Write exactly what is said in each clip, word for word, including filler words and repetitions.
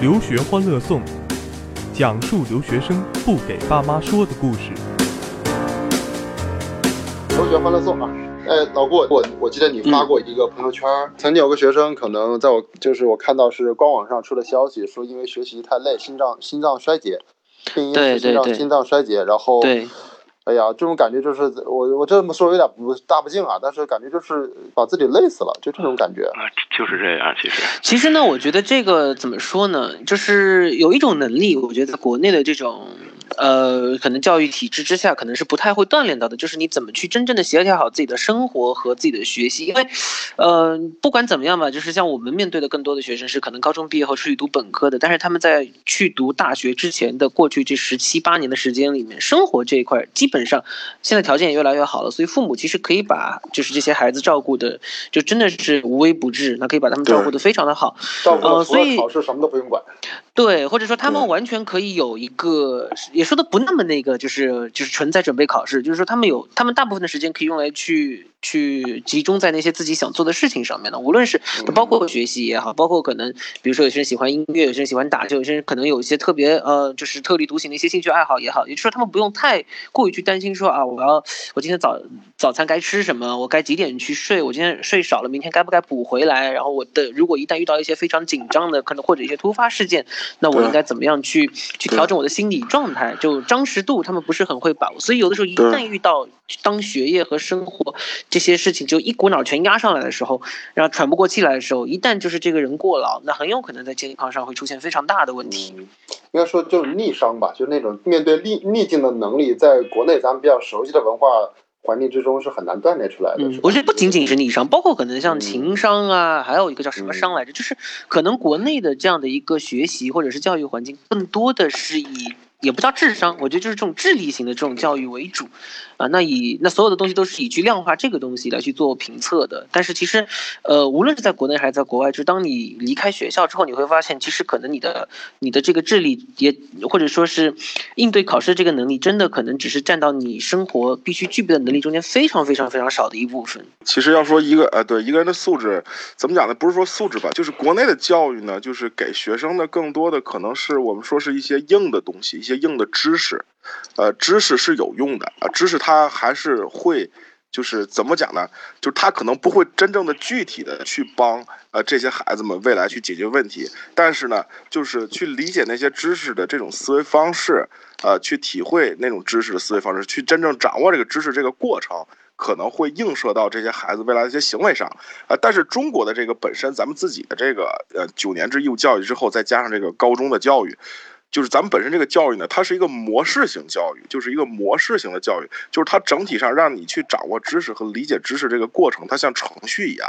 留学欢乐颂，讲述留学生不给爸妈说的故事。留学欢乐颂啊！哎，老顾，我我记得你发过一个朋友圈，嗯、曾经有个学生可能在我就是我看到是官网上出的消息，说因为学习太累，心脏心脏衰竭，病因是心脏心脏衰竭，然后对。哎呀，这种感觉就是我我这么说有点不大不敬啊，但是感觉就是把自己累死了，就这种感觉啊，就是这样。其实其实呢，我觉得这个怎么说呢，就是有一种能力，我觉得在国内的这种呃，可能教育体制之下，可能是不太会锻炼到的，就是你怎么去真正的协调好自己的生活和自己的学习，因为呃，不管怎么样吧，就是像我们面对的更多的学生是可能高中毕业后出去读本科的，但是他们在去读大学之前的过去这十七八年的时间里面，生活这一块基本。本上现在条件也越来越好了，所以父母其实可以把就是这些孩子照顾的就真的是无微不至，那可以把他们照顾的非常的好，呃，所以考试什么都不用管。对，或者说他们完全可以有一个，也说的不那么那个，就是就是纯在准备考试，就是说他们有他们大部分的时间可以用来去去集中在那些自己想做的事情上面的，无论是包括学习也好，包括可能比如说有些人喜欢音乐，有些人喜欢打球，有些人可能有一些特别呃就是特立独行的一些兴趣爱好也好，也就是说他们不用太过于去担心说啊我要我今天早早餐该吃什么，我该几点去睡，我今天睡少了明天该不该补回来，然后我的如果一旦遇到一些非常紧张的可能或者一些突发事件，那我应该怎么样去去调整我的心理状态，就张弛度他们不是很会把握，所以有的时候一旦遇到当学业和生活这些事情就一股脑全压上来的时候，然后喘不过气来的时候，一旦就是这个人过劳，那很有可能在健康上会出现非常大的问题。嗯、应该说就是逆商吧，就是那种面对逆逆境的能力，在国内咱们比较熟悉的文化环境之中是很难锻炼出来的。嗯、我觉得不仅仅是逆商，包括可能像情商啊，嗯、还有一个叫什么商来着，就是可能国内的这样的一个学习或者是教育环境，更多的是以。也不叫智商，我觉得就是这种智力型的这种教育为主啊，那以那所有的东西都是以去量化这个东西来去做评测的。但是其实呃无论是在国内还是在国外，就是当你离开学校之后，你会发现其实可能你的你的这个智力也或者说是应对考试这个能力，真的可能只是占到你生活必须具备的能力中间非常非常非常少的一部分。其实要说一个呃对一个人的素质怎么讲呢，不是说素质吧，就是国内的教育呢，就是给学生的更多的可能是我们说是一些硬的东西，一些硬的知识，呃，知识是有用的啊、呃，知识它还是会，就是怎么讲呢？就是它可能不会真正的具体的去帮呃这些孩子们未来去解决问题，但是呢，就是去理解那些知识的这种思维方式，呃，去体会那种知识的思维方式，去真正掌握这个知识这个过程。可能会映射到这些孩子未来的一些行为上，啊、呃，但是中国的这个本身，咱们自己的这个呃九年制义务教育之后，再加上这个高中的教育，就是咱们本身这个教育呢，它是一个模式型教育，就是一个模式型的教育，就是它整体上让你去掌握知识和理解知识这个过程，它像程序一样。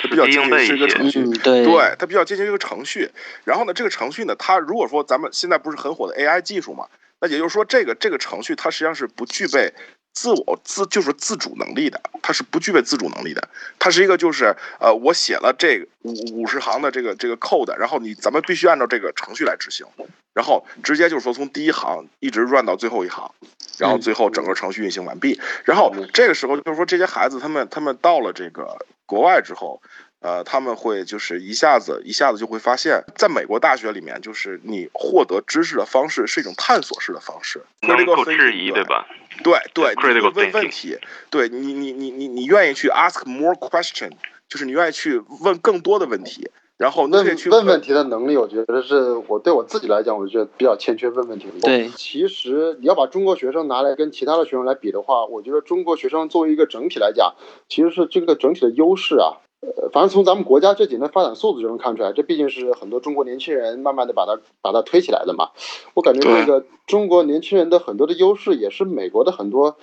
它比较接近是一个程序，嗯、对，对，它比较接近一个程序。然后呢，这个程序呢，它如果说咱们现在不是很火的 A I 技术嘛，那也就是说，这个这个程序它实际上是不具备自我自就是自主能力的，它是不具备自主能力的。它是一个就是呃，我写了这个五五十行的这个这个 code， 然后你咱们必须按照这个程序来执行，然后直接就是说从第一行一直 run 到最后一行，然后最后整个程序运行完毕。然后这个时候就是说这些孩子他们他们到了这个国外之后，呃，他们会就是一下子一下子就会发现，在美国大学里面，就是你获得知识的方式是一种探索式的方式，能够质疑，对吧？对对，你问问题，对你你你你你愿意去 ask more question， 就是你愿意去问更多的问题。然后问问问题的能力，我觉得是我对我自己来讲，我觉得比较欠缺问问题的能力。对，其实你要把中国学生拿来跟其他的学生来比的话，我觉得中国学生作为一个整体来讲，其实是这个整体的优势啊。呃，反正从咱们国家这几年发展速度就能看出来，这毕竟是很多中国年轻人慢慢的把它把它推起来的嘛。我感觉这个中国年轻人的很多的优势，也是美国的很多。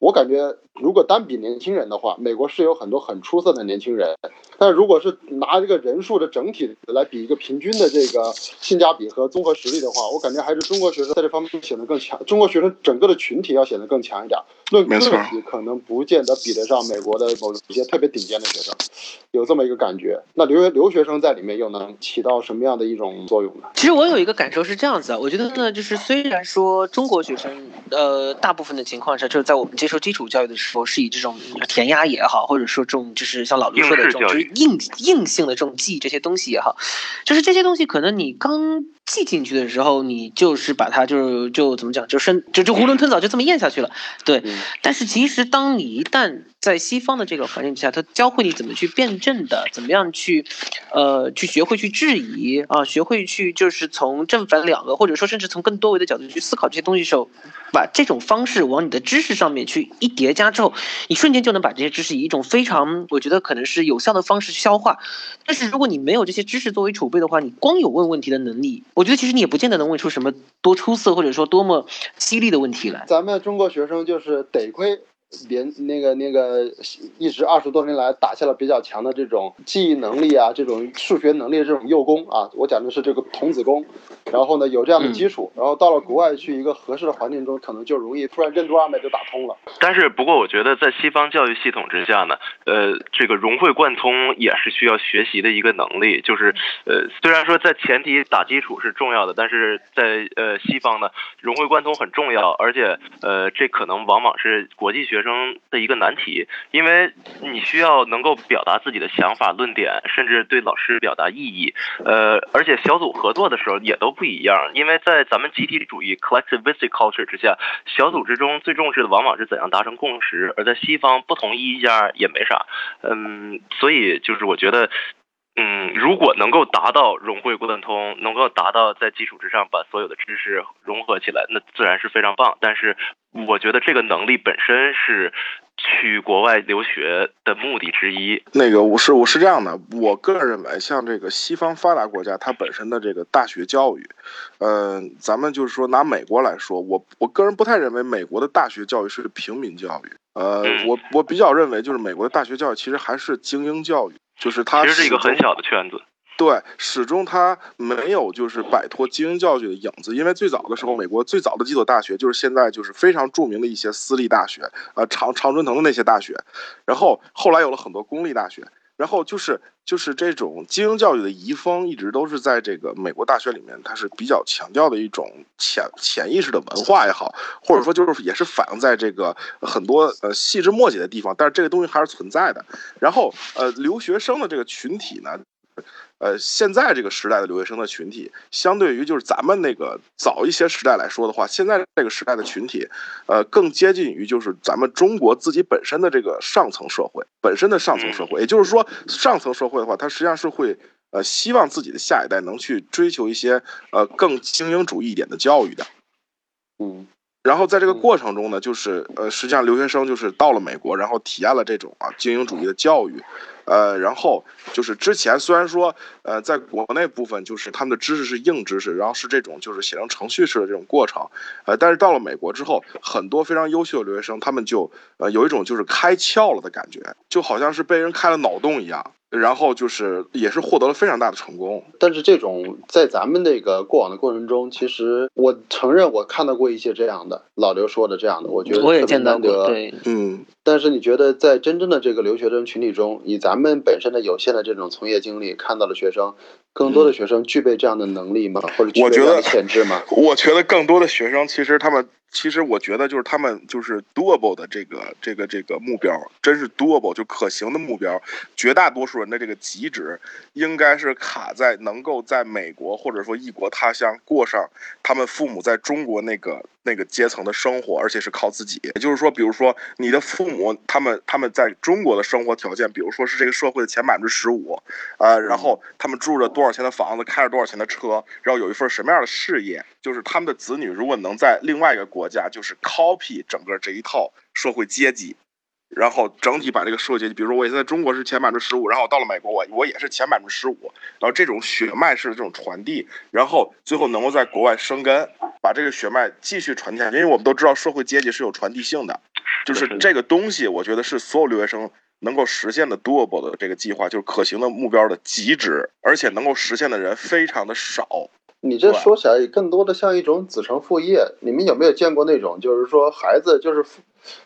我感觉，如果单比年轻人的话，美国是有很多很出色的年轻人，但如果是拿这个人数的整体来比一个平均的这个性价比和综合实力的话，我感觉还是中国学生在这方面显得更强，中国学生整个的群体要显得更强一点。论个体，可能不见得比得上美国的某些特别顶尖的学生，有这么一个感觉。那留留学生在里面又能起到什么样的一种作用呢？其实我有一个感受是这样子啊，我觉得呢，就是虽然说中国学生，呃，大部分的情况下就是在我们接受基础教育的时候，是以这种填鸭也好，或者说这种就是像老刘说的这种就是硬硬性的这种记忆这些东西也好，就是这些东西可能你刚记进去的时候，你就是把它就就怎么讲，就生就就囫囵吞枣就这么咽下去了，对、嗯。但是其实当你一旦在西方的这个环境之下，它教会你怎么去辩证的，怎么样去呃去学会去质疑啊，学会去就是从正反两个，或者说甚至从更多维的角度去思考这些东西的时候，把这种方式往你的知识上面去一叠加之后，你瞬间就能把这些知识以一种非常我觉得可能是有效的方式消化。但是如果你没有这些知识作为储备的话，你光有问问题的能力，我觉得其实你也不见得能问出什么多出色或者说多么犀利的问题来。咱们中国学生就是得亏连那个那个一直二十多年来打下了比较强的这种记忆能力啊，这种数学能力这种幼功啊，我讲的是这个童子功。然后呢，有这样的基础，然后到了国外去一个合适的环境中，可能就容易突然任督二脉就打通了。但是不过我觉得在西方教育系统之下呢，呃，这个融会贯通也是需要学习的一个能力。就是呃，虽然说在前提打基础是重要的，但是在呃西方呢，融会贯通很重要，而且呃这可能往往是国际学生的一个难题，因为你需要能够表达自己的想法、论点，甚至对老师表达异议。呃，而且小组合作的时候也都不一样，因为在咱们集体主义 （collectivistic culture） 之下，小组之中最重视的往往是怎样达成共识，而在西方不同意见也没啥。嗯，所以就是我觉得。嗯，如果能够达到融会贯通，能够达到在基础之上把所有的知识融合起来，那自然是非常棒。但是我觉得这个能力本身是去国外留学的目的之一。那个我是我是这样的，我个人认为，像这个西方发达国家，它本身的这个大学教育，呃，咱们就是说拿美国来说，我我个人不太认为美国的大学教育是平民教育，呃，我我比较认为就是美国的大学教育其实还是精英教育。就是它其实是一个很小的圈子，对，始终它没有就是摆脱精英教育的影子。因为最早的时候，美国最早的几所大学就是现在就是非常著名的一些私立大学，呃，常常春藤的那些大学，然后后来有了很多公立大学，然后就是就是这种精英教育的遗风一直都是在这个美国大学里面，它是比较强调的一种潜潜意识的文化也好，或者说就是也是反映在这个很多呃细枝末节的地方，但是这个东西还是存在的。然后呃，留学生的这个群体呢，呃，现在这个时代的留学生的群体，相对于就是咱们那个早一些时代来说的话，现在这个时代的群体，呃，更接近于就是咱们中国自己本身的这个上层社会，本身的上层社会，也就是说，上层社会的话，它实际上是会。呃，希望自己的下一代能去追求一些呃更精英主义一点的教育的。嗯。然后在这个过程中呢，就是呃，实际上留学生就是到了美国，然后体验了这种啊精英主义的教育，呃，然后就是之前虽然说呃，在国内部分就是他们的知识是硬知识，然后是这种就是写成程序式的这种过程，呃，但是到了美国之后，很多非常优秀的留学生，他们就呃有一种就是开窍了的感觉，就好像是被人开了脑洞一样。然后就是也是获得了非常大的成功，但是这种在咱们那个过往的过程中，其实我承认我看到过一些这样的，老刘说的这样的，我觉得我也见到过，对，嗯。但是你觉得在真正的这个留学生群体中，以咱们本身的有限的这种从业经历看到的学生，更多的学生具备这样的能力吗？嗯、或者具备这样的潜质吗？我觉得更多的学生其实他们。其实我觉得就是他们就是 doable 的这个这个这个目标，真是 doable 就可行的目标，绝大多数人的这个极值应该是卡在能够在美国或者说异国他乡过上他们父母在中国那个那个阶层的生活，而且是靠自己。也就是说，比如说你的父母他们他们在中国的生活条件，比如说是这个社会的前百分之十五，呃，然后他们住着多少钱的房子，开着多少钱的车，然后有一份什么样的事业，就是他们的子女如果能在另外一个国家就是 copy 整个这一套社会阶级。然后整体把这个社会阶级，比如说我也在中国是前百分之十五，然后到了美国我我也是前百分之十五，然后这种血脉式的这种传递，然后最后能够在国外生根，把这个血脉继续传递下去。因为我们都知道社会阶级是有传递性的，就是这个东西，我觉得是所有留学生能够实现的 doable 的这个计划，就是可行的目标的极值，而且能够实现的人非常的少。你这说起来也更多的像一种子承父业。你们有没有见过那种，就是说孩子就是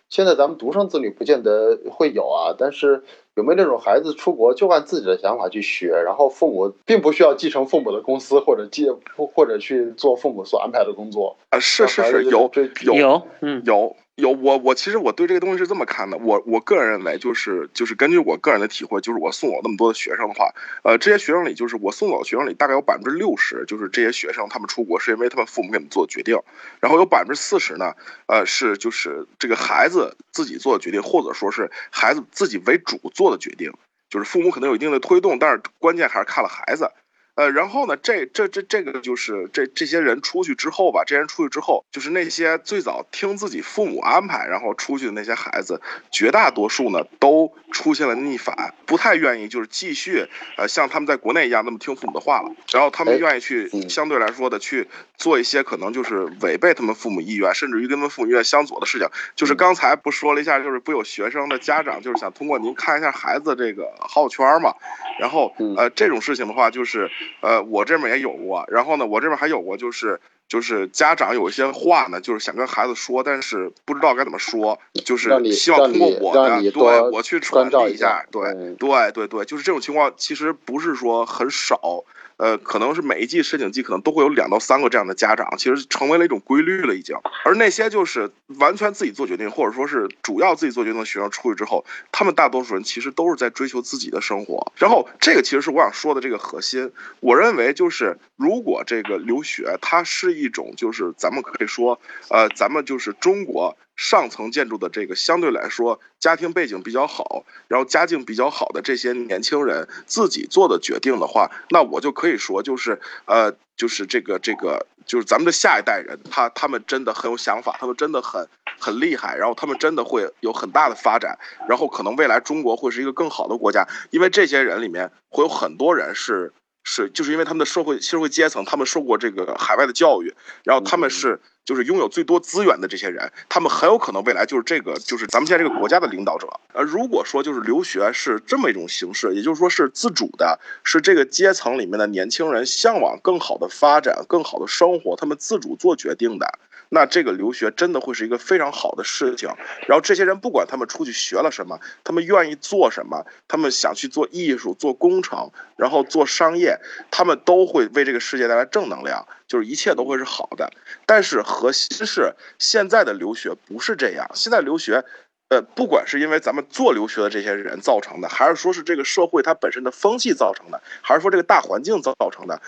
现在咱们独生子女不见得会有啊，但是有没有那种孩子出国就按自己的想法去学，然后父母并不需要继承父母的公司或者接或者去做父母所安排的工作啊？是是是，有有有，嗯有。有我我其实我对这个东西是这么看的，我我个人认为就是就是根据我个人的体会，就是我送走那么多的学生的话，呃，这些学生里就是我送走的学生里大概有百分之六十，就是这些学生他们出国是因为他们父母给他们做决定，然后有百分之四十呢，呃，是就是这个孩子自己做的决定，或者说是孩子自己为主做的决定，就是父母可能有一定的推动，但是关键还是看了孩子。呃，然后呢，这这这这个就是这这些人出去之后吧，这些人出去之后，就是那些最早听自己父母安排然后出去的那些孩子，绝大多数呢都出现了逆反，不太愿意就是继续呃像他们在国内一样那么听父母的话了，然后他们愿意去相对来说的去做一些可能就是违背他们父母意愿，甚至于跟他们父母意愿相左的事情。就是刚才不说了一下，就是不有学生的家长就是想通过您看一下孩子这个好友圈嘛，然后呃这种事情的话就是。呃，我这边也有过，然后呢，我这边还有过，就是就是家长有一些话呢，就是想跟孩子说，但是不知道该怎么说，就是希望通过我的，对我去传递一下，对对对对，就是这种情况其实不是说很少，呃，可能是每一季申请季可能都会有两到三个这样的家长，其实成为了一种规律了已经。而那些就是完全自己做决定，或者说是主要自己做决定的学生出去之后，他们大多数人其实都是在追求自己的生活。然后这个其实是我想说的这个核心，我认为就是如果这个留学它是一种就是咱们可以说，呃，咱们就是中国上层建筑的这个相对来说家庭背景比较好，然后家境比较好的这些年轻人自己做的决定的话，那我就可以说就是呃就是这个这个就是咱们的下一代人，他他们真的很有想法，他们真的很很厉害，然后他们真的会有很大的发展，然后可能未来中国会是一个更好的国家，因为这些人里面会有很多人是是就是因为他们的社会社会阶层，他们受过这个海外的教育，然后他们是。就是拥有最多资源的这些人，他们很有可能未来就是这个，就是咱们现在这个国家的领导者。呃，如果说就是留学是这么一种形式，也就是说是自主的，是这个阶层里面的年轻人向往更好的发展、更好的生活，他们自主做决定的。那这个留学真的会是一个非常好的事情。然后这些人不管他们出去学了什么，他们愿意做什么，他们想去做艺术、做工程，然后做商业，他们都会为这个世界带来正能量，就是一切都会是好的。但是核心是现在的留学不是这样，现在留学呃，不管是因为咱们做留学的这些人造成的，还是说是这个社会它本身的风气造成的，还是说这个大环境造成的，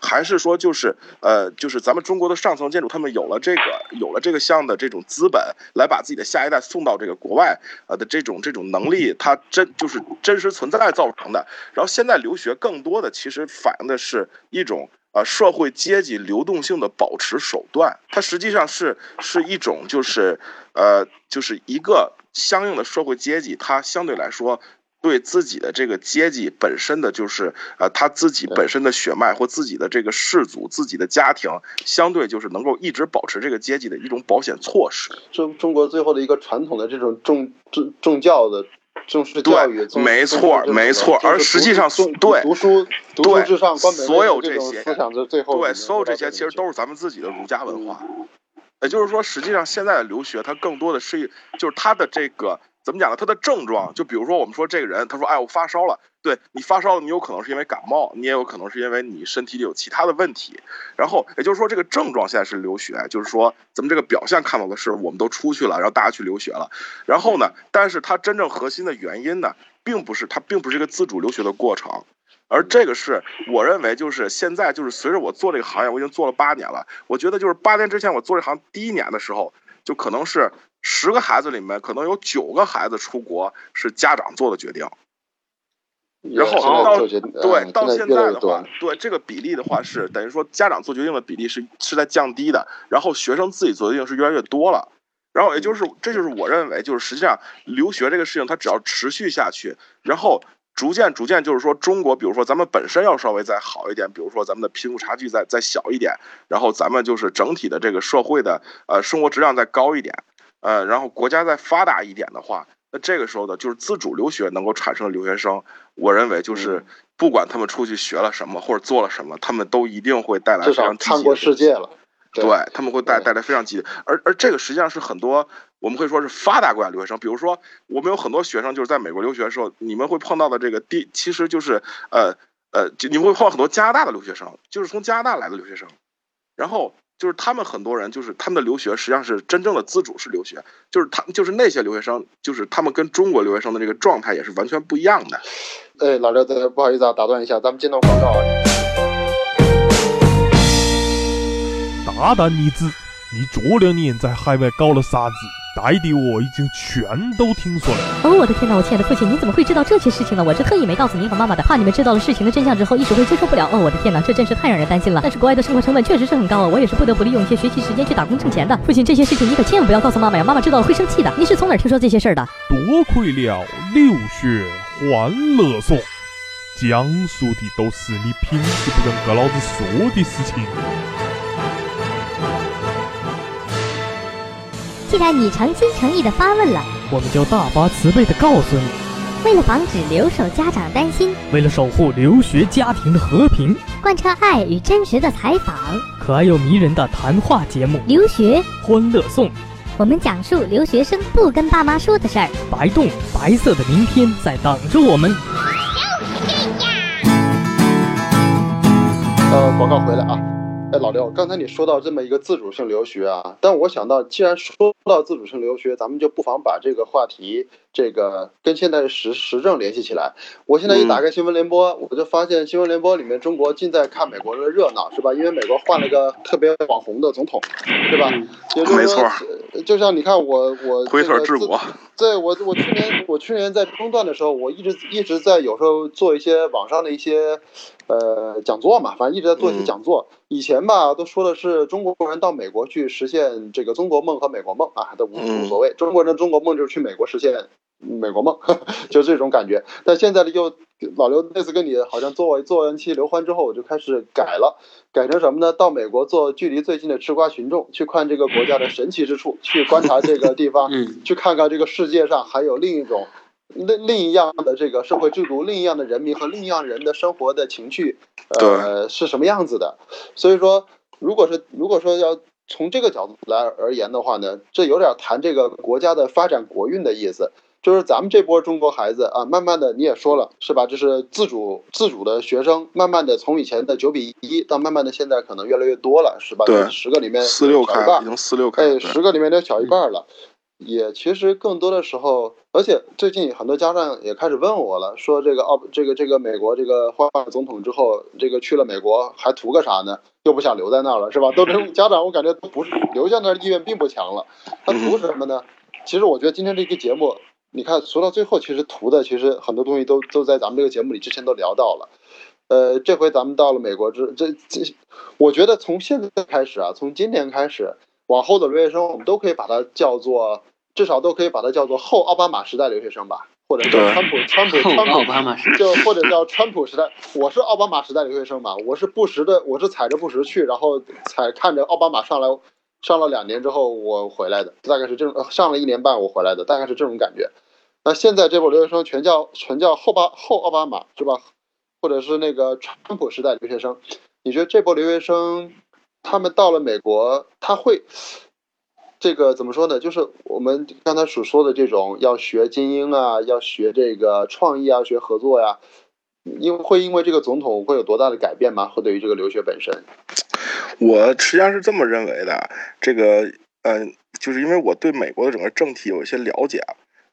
还是说就是呃，就是咱们中国的上层建筑，他们有了这个有了这个项的这种资本，来把自己的下一代送到这个国外呃的这种这种能力，它真就是真实存在造成的。然后现在留学更多的其实反映的是一种呃社会阶级流动性的保持手段，它实际上是是一种就是呃就是一个相应的社会阶级，它相对来说。对自己的这个阶级本身的就是呃他自己本身的血脉或自己的这个氏族自己的家庭，相对就是能够一直保持这个阶级的一种保险措施。中中国最后的一个传统的这种重重重教的重视教育，对，没错没错。而实际上对读书读书至上，所有这些思想的最后，对所有这些其实都是咱们自己的儒家文化。也就是说，实际上现在的留学它更多的是就是它的这个。怎么讲呢？他的症状，就比如说我们说这个人，他说：“哎，我发烧了。”对，你发烧，你有可能是因为感冒，你也有可能是因为你身体里有其他的问题。然后也就是说，这个症状现在是留学，就是说咱们这个表象看到的是我们都出去了，然后大家去留学了。然后呢，但是它真正核心的原因呢，并不是它并不是一个自主留学的过程。而这个是我认为，就是现在就是随着我做这个行业，我已经做了八年了。我觉得就是八年之前我做这行第一年的时候，就可能是。十个孩子里面可能有九个孩子出国是家长做的决定，然后到对到现在的话，对这个比例的话是等于说家长做决定的比例是是在降低的，然后学生自己做决定是越来越多了，然后也就是这就是我认为就是实际上留学这个事情它只要持续下去，然后。逐渐逐渐就是说中国比如说咱们本身要稍微再好一点，比如说咱们的贫富差距再再小一点，然后咱们就是整体的这个社会的呃生活质量再高一点，呃然后国家再发达一点的话，那这个时候呢就是自主留学能够产生的留学生，我认为就是不管他们出去学了什么或者做了什么，他们都一定会带来非常积极的，至少看过世界了，对他们会带带来非常积极，而而这个实际上是很多我们会说是发达国家留学生，比如说我们有很多学生就是在美国留学的时候，你们会碰到的这个地，其实就是呃呃，你们会碰到很多加拿大的留学生，就是从加拿大来的留学生，然后。就是他们很多人就是他们的留学实际上是真正的自主式留学，就是他就是那些留学生，就是他们跟中国留学生的这个状态也是完全不一样的。哎，老刘，不好意思啊，打断一下，咱们进到广告。大胆一次，你这两年在海外搞了啥子？大抵我已经全都听说了。哦，我的天哪！我亲爱的父亲，你怎么会知道这些事情呢？我是特意没告诉您和妈妈的，怕你们知道了事情的真相之后一时会接受不了。哦，我的天哪，这真是太让人担心了。但是国外的生活成本确实是很高啊，我也是不得不利用一些学习时间去打工挣钱的。父亲，这些事情你可千万不要告诉妈妈呀，妈妈知道了会生气的。你是从哪儿听说这些事儿的？多亏了留学欢乐颂，讲述的都是你平时不敢跟老子说的事情。既然你诚心诚意的发问了，我们就大发慈悲的告诉你，为了防止留守家长担心，为了守护留学家庭的和平，贯彻爱与真实的采访，可爱又迷人的谈话节目《留学欢乐颂》，我们讲述留学生不跟爸妈说的事儿。白洞，白色的明天在等着我们。呃，广告回来啊。哎，老刘，刚才你说到这么一个自主性留学啊，但我想到，既然说到自主性留学，咱们就不妨把这个话题，这个跟现在的时时政联系起来。我现在一打开新闻联播，我就发现新闻联播里面中国尽在看美国的热闹，是吧？因为美国换了个特别网红的总统，是吧？没错。就像你看我我推特治国，对我我去年我去年在中断的时候，我一直一直在有时候做一些网上的一些。呃，讲座嘛，反正一直在做一些讲座。嗯、以前吧，都说的是中国人到美国去实现这个中国梦和美国梦啊，都无无所谓。中国人的中国梦就是去美国实现美国梦，呵呵就是这种感觉。但现在的又老刘那次跟你好像做做完期刘欢之后，我就开始改了，改成什么呢？到美国做距离最近的吃瓜群众，去看这个国家的神奇之处，去观察这个地方，嗯、去看看这个世界上还有另一种。另另一样的这个社会制度，另一样的人民和另一样人的生活的情绪，呃，是什么样子的？所以说，如果是如果说要从这个角度来而言的话呢，这有点谈这个国家的发展国运的意思。就是咱们这波中国孩子啊，慢慢的你也说了是吧？这是自主自主的学生，慢慢的从以前的九比一，到慢慢的现在可能越来越多了，是吧？对，十个里面四六开，已经四六开，哎，十个里面都小一半了。嗯，也其实更多的时候，而且最近很多家长也开始问我了，说这个奥这个这个美国这个换总统之后，这个去了美国还图个啥呢？又不想留在那儿了，是吧？都这家长我感觉都不是留下那儿意愿并不强了，他图什么呢？其实我觉得今天这个节目，你看说到最后，其实图的其实很多东西都都在咱们这个节目里之前都聊到了。呃，这回咱们到了美国之这这，我觉得从现在开始啊，从今年开始。往后的留学生，我们都可以把它叫做，至少都可以把它叫做后奥巴马时代留学生吧，或者叫川普、川普、川普，就或者叫川普时代。我是奥巴马时代留学生吧，我是布什的，我是踩着布什去，然后踩看着奥巴马上来，上了两年之后我回来的，大概是这种，上了一年半我回来的，大概是这种感觉。那现在这波留学生全叫全叫后巴后奥巴马是吧？或者是那个川普时代留学生，你觉得这波留学生？他们到了美国，他会这个怎么说呢？就是我们刚才所说的这种要学精英啊，要学这个创意啊，学合作呀、啊，因为会因为这个总统会有多大的改变吗？会对于这个留学本身，我实际上是这么认为的。这个呃，就是因为我对美国的整个政体有一些了解，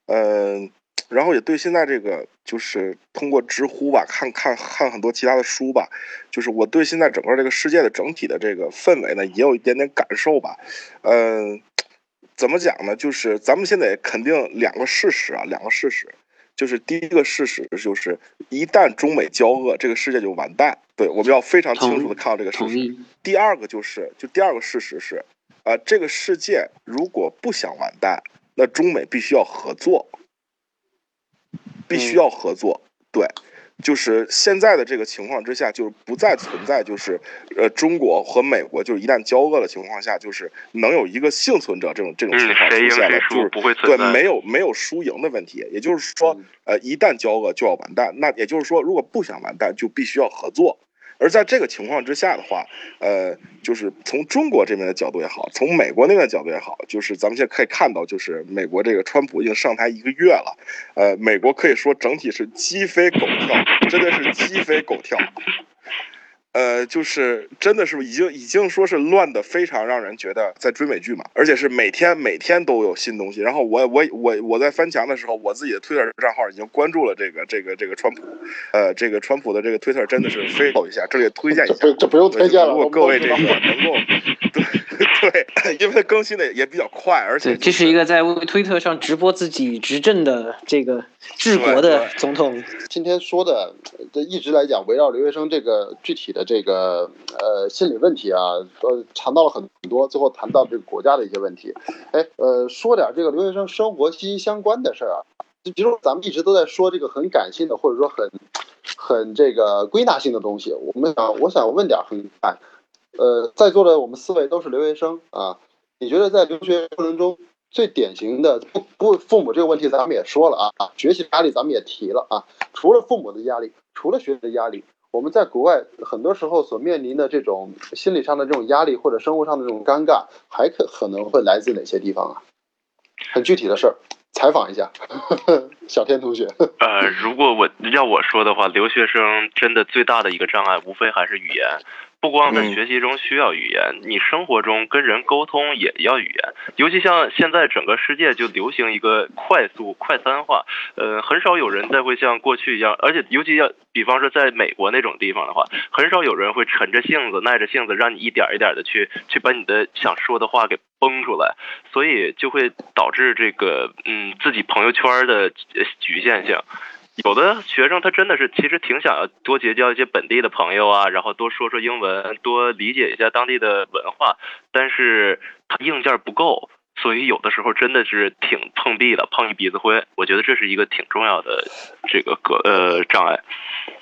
嗯、呃。然后也对现在这个就是通过知乎吧，看看看很多其他的书吧，就是我对现在整个这个世界的整体的这个氛围呢，也有一点点感受吧。嗯、呃，怎么讲呢？就是咱们现在肯定两个事实啊，两个事实，就是第一个事实就是一旦中美交恶，这个世界就完蛋。对，我们要非常清楚的看到这个事实。第二个就是，就第二个事实是，啊、呃，这个世界如果不想完蛋，那中美必须要合作。必须要合作，对，就是现在的这个情况之下，就是不再存在，就是呃，中国和美国就是一旦交恶的情况下，就是能有一个幸存者这种这种情况出现了，嗯、就是不会存在对没有没有输赢的问题，也就是说，呃，一旦交恶就要完蛋，那也就是说，如果不想完蛋，就必须要合作。而在这个情况之下的话，呃，就是从中国这边的角度也好，从美国那边的角度也好，就是咱们现在可以看到，就是美国这个川普已经上台一个月了，呃，美国可以说整体是鸡飞狗跳，真的是鸡飞狗跳。呃，就是真的是已经已经说是乱的，非常让人觉得在追美剧嘛，而且是每天每天都有新东西。然后我我我我在翻墙的时候，我自己的 Twitter 账号已经关注了这个这个这个川普，呃，这个川普的这个 Twitter 真的是非常一下，这里推荐一下，这这不用推荐了。如果各位这个能够对对，因为它更新的也比较快，而且这是一个在推特上直播自己执政的这个治国的总统。今天说的这一直来讲，围绕留学生这个具体的。这个呃心理问题啊，呃谈到了很多，最后谈到这个国家的一些问题。哎，呃说点这个留学生生活息息相关的事儿啊，就比如咱们一直都在说这个很感性的，或者说很很这个归纳性的东西。我们想，我想问点很感，呃，在座的我们四位都是留学生啊，你觉得在留学过程中最典型的不不父母这个问题，咱们也说了啊，学习压力咱们也提了啊，除了父母的压力，除了学习的压力。我们在国外很多时候所面临的这种心理上的这种压力，或者生活上的这种尴尬，还可可能会来自哪些地方啊？很具体的事儿，采访一下呵呵小天同学。呃，如果我要我说的话，留学生真的最大的一个障碍，无非还是语言。不光在学习中需要语言，你生活中跟人沟通也要语言。尤其像现在整个世界就流行一个快速快餐化，呃，很少有人再会像过去一样，而且尤其要比方说在美国那种地方的话，很少有人会沉着性子、耐着性子，让你一点一点的去去把你的想说的话给崩出来，所以就会导致这个嗯自己朋友圈的局限性。有的学生他真的是其实挺想要多结交一些本地的朋友啊，然后多说说英文，多理解一下当地的文化，但是他硬件不够，所以有的时候真的是挺碰壁的，碰一鼻子灰。我觉得这是一个挺重要的这个呃障碍。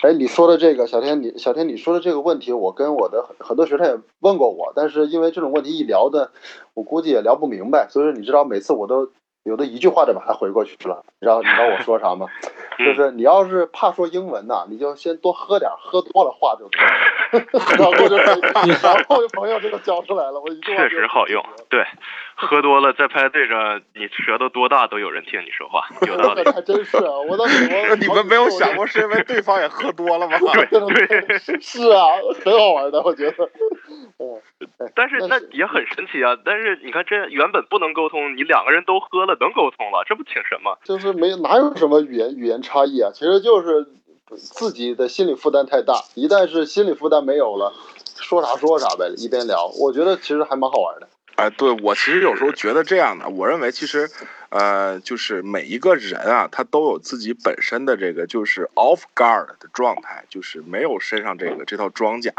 哎，你说的这个小天，你小天你说的这个问题，我跟我的很多学生也问过我，但是因为这种问题一聊的，我估计也聊不明白，所以说你知道每次我都。有的一句话就把它回过去了，你知道你知道我说啥吗？就是你要是怕说英文呢、啊，你就先多喝点，喝多了话就多了，然后就然后就朋友这个教出来了。我一句话确实好用，对，喝多了在派对上，你舌头多大都有人听你说话，有道理。还真是啊，我当时我你们没有想过是因为对方也喝多了吗？对对，是啊，很好玩的，我觉得。但是那也很神奇啊！但是你看，这原本不能沟通，你两个人都喝了，能沟通了，这不挺神吗？就是没哪有什么语言语言差异啊，其实就是自己的心理负担太大。一旦是心理负担没有了，说啥说啥呗，一边聊。我觉得其实还蛮好玩的。哎，对，我其实有时候觉得这样的，我认为其实，呃，就是每一个人啊，他都有自己本身的这个就是 off guard 的状态，就是没有身上这个这套装甲，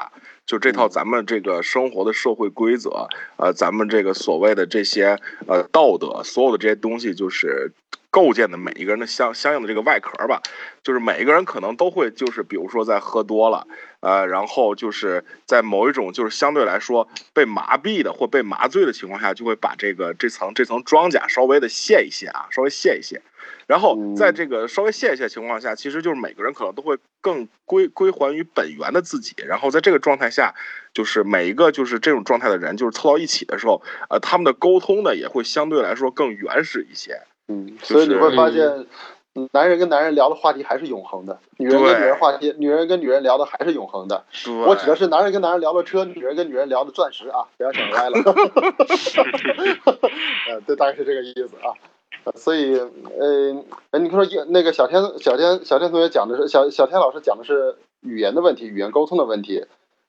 就这套咱们这个生活的社会规则，呃，咱们这个所谓的这些呃道德，所有的这些东西就是。构建的每一个人的相相应的这个外壳吧，就是每一个人可能都会就是比如说在喝多了，呃，然后就是在某一种就是相对来说被麻痹的或被麻醉的情况下，就会把这个这层这层装甲稍微的卸一卸啊，稍微卸一卸。然后在这个稍微卸一卸情况下，其实就是每个人可能都会更归归还于本源的自己。然后在这个状态下，就是每一个就是这种状态的人，就是凑到一起的时候，呃，他们的沟通呢也会相对来说更原始一些。嗯，所以你会发现，男人跟男人聊的话题还是永恒的，女人跟女人话题，女人跟女人聊的还是永恒的。我指的是男人跟男人聊的车，女人跟女人聊的钻石啊，不要想歪了。呃，对，大概是这个意思啊。所以，呃，你说那个小天、小天、小天同学讲的是小小天老师讲的是语言的问题，语言沟通的问题。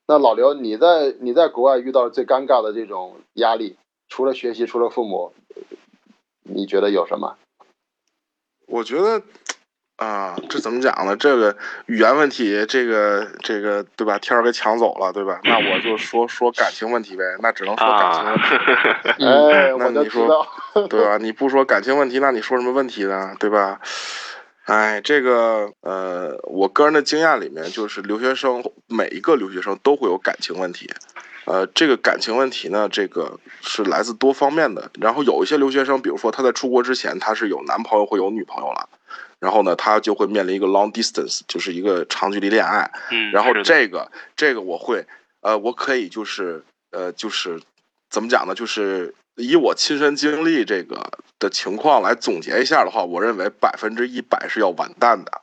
那老刘，你在你在国外遇到最尴尬的这种压力，除了学习，除了父母。你觉得有什么？我觉得啊、呃，这怎么讲呢？这个语言问题，这个这个对吧？天儿给抢走了，对吧？那我就说说感情问题呗，那只能说感情问题。啊、哎，那你说对吧？你不说感情问题，那你说什么问题呢？对吧？哎，这个呃，我个人的经验里面，就是留学生每一个留学生都会有感情问题。呃，这个感情问题呢，这个是来自多方面的。然后有一些留学生，比如说他在出国之前，他是有男朋友或有女朋友了，然后呢，他就会面临一个 long distance， 就是一个长距离恋爱。嗯，然后这个这个我会，呃，我可以就是呃就是怎么讲呢？就是以我亲身经历这个的情况来总结一下的话，我认为百分之一百是要完蛋的。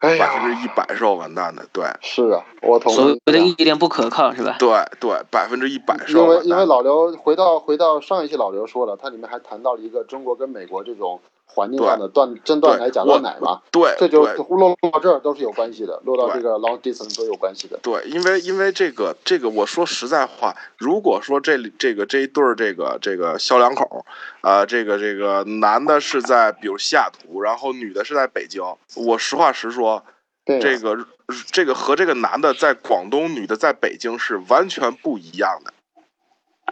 哎，百分之一百是要完蛋的，对。是啊，我同意。所谓的一点不可靠是吧？对对，百分之一百是要完蛋的。因为因为老刘回到回到上一期老刘说了，他里面还谈到了一个中国跟美国这种环境上的断真断奶假断奶嘛，对，这就落到这儿都是有关系的，落到这个 long distance 都有关系的。对，因为因为这个这个我说实在话，如果说这里这个这一对儿这个这个小两口，啊、呃，这个这个男的是在比如西雅图，然后女的是在北京，我实话实说，对啊、这个这个和这个男的在广东，女的在北京是完全不一样的。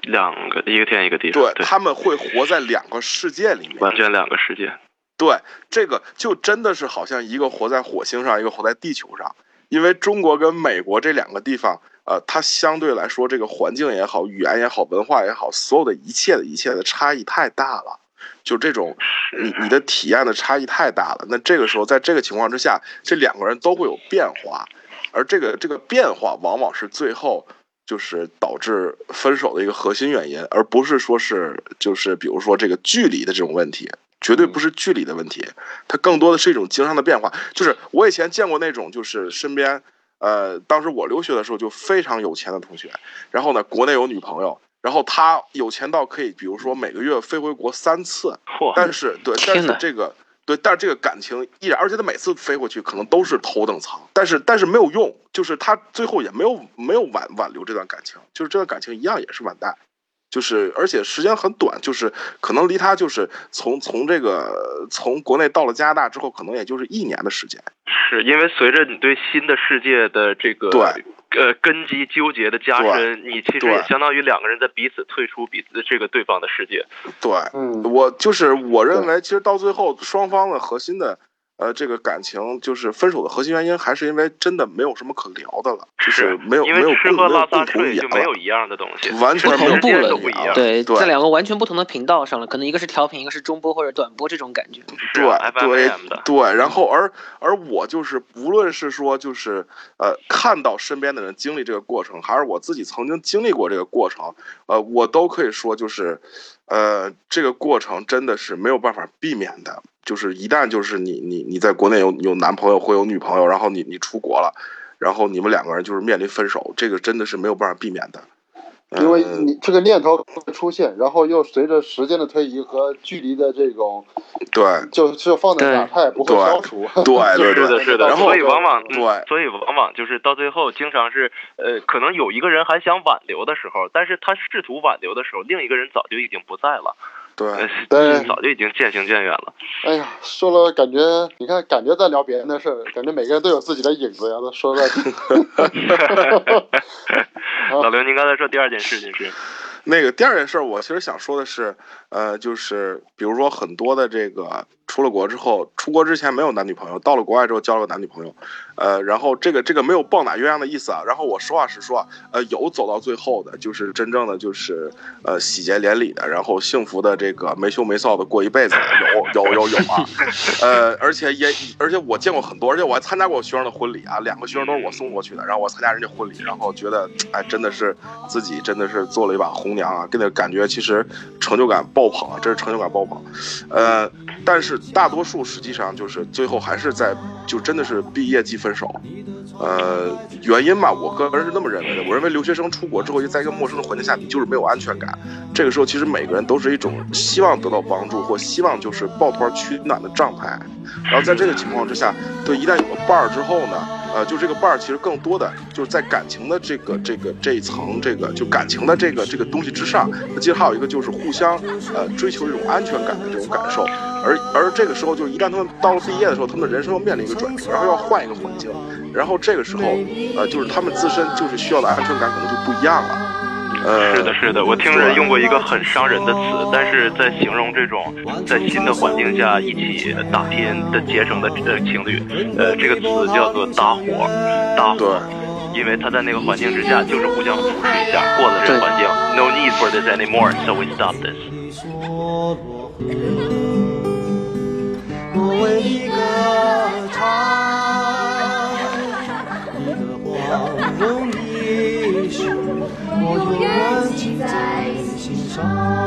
两个，一个天一个地，对，对，他们会活在两个世界里面，完全两个世界。对，这个就真的是好像一个活在火星上，一个活在地球上。因为中国跟美国这两个地方，呃，它相对来说这个环境也好，语言也好，文化也好，所有的一切的一切的差异太大了。就这种你你的体验的差异太大了。那这个时候，在这个情况之下，这两个人都会有变化，而这个这个变化往往是最后。就是导致分手的一个核心原因，而不是说是就是比如说这个距离的这种问题，绝对不是距离的问题，它更多的是一种经商的变化。就是我以前见过那种，就是身边呃，当时我留学的时候就非常有钱的同学，然后呢，国内有女朋友，然后他有钱到可以，比如说每个月飞回国三次，但是对，但是这个对，但是这个感情依然，而且他每次飞回去可能都是头等舱，但是但是没有用，就是他最后也没有没有挽挽留这段感情，就是这段感情一样也是完蛋，就是而且时间很短，就是可能离他就是从从这个从国内到了加拿大之后，可能也就是一年的时间。是因为随着你对新的世界的这个对。呃，根基纠结的加深，你其实也相当于两个人在彼此退出彼此这个对方的世界。对，嗯，我就是我认为，其实到最后双方的核心的呃这个感情，就是分手的核心原因，还是因为真的没有什么可聊的了，就是没有没有吃喝拉撒睡就没有一样的东西，完全同步了，对，在两个完全不同的频道上了，可能一个是调频，一个是中波或者短波这种感觉。对对对，然后而而我就是无论是说就是呃看到身边的人经历这个过程，还是我自己曾经经历过这个过程，呃，我都可以说就是呃这个过程真的是没有办法避免的。就是一旦就是你你你在国内有有男朋友或有女朋友，然后你你出国了，然后你们两个人就是面临分手，这个真的是没有办法避免的，嗯、因为你这个念头会出现，然后又随着时间的推移和距离的这种，对，就是放在哪它也不会消除，对对对，是的，是的。然后所以往往对、嗯，所以往往就是到最后，经常是呃，可能有一个人还想挽留的时候，但是他试图挽留的时候，另一个人早就已经不在了。对，对，早就已经渐行渐远了。哎呀，说了感觉，你看，感觉在聊别人的事儿，感觉每个人都有自己的影子呀。都说了，老刘，您刚才说第二件事情是那个第二件事，我其实想说的是，呃，就是比如说很多的这个出了国之后，出国之前没有男女朋友，到了国外之后交了个男女朋友，呃，然后这个这个没有棒打鸳鸯的意思啊。然后我实话实说啊，呃，有走到最后的，就是真正的就是呃喜结连理的，然后幸福的这。这个没羞没臊的过一辈子，有有有有啊，呃，而且也而且我见过很多，而且我还参加过学生的婚礼啊，两个学生都是我送过去的，然后我参加人家婚礼，然后觉得哎，真的是自己真的是做了一把红娘啊，跟那感觉其实成就感爆棚，真是成就感爆棚，呃，但是大多数实际上就是最后还是在就真的是毕业即分手，呃，原因嘛，我个人是那么认为的，我认为留学生出国之后就在一个陌生的环境下，你就是没有安全感，这个时候其实每个人都是一种。希望得到帮助或希望就是抱团取暖的状态，然后在这个情况之下，对，一旦有个伴儿之后呢，呃，就这个伴儿其实更多的就是在感情的这个这个这一层，这个就感情的这个这个东西之上，那其实还有一个就是互相呃追求这种安全感的这种感受，而而这个时候就是一旦他们到了毕业的时候，他们的人生又面临一个转折，然后要换一个环境，然后这个时候呃就是他们自身就是需要的安全感可能就不一样了。是的，是的，我听人用过一个很伤人的词，但是在形容这种在新的环境下一起打拼的结成的情侣，呃，这个词叫做搭伙，搭伙，因为他在那个环境之下就是互相扶持一下，过了这个环境 ，no need for this anymore, so we stop this。我为一个他，一个光荣一世。我永远记在心上。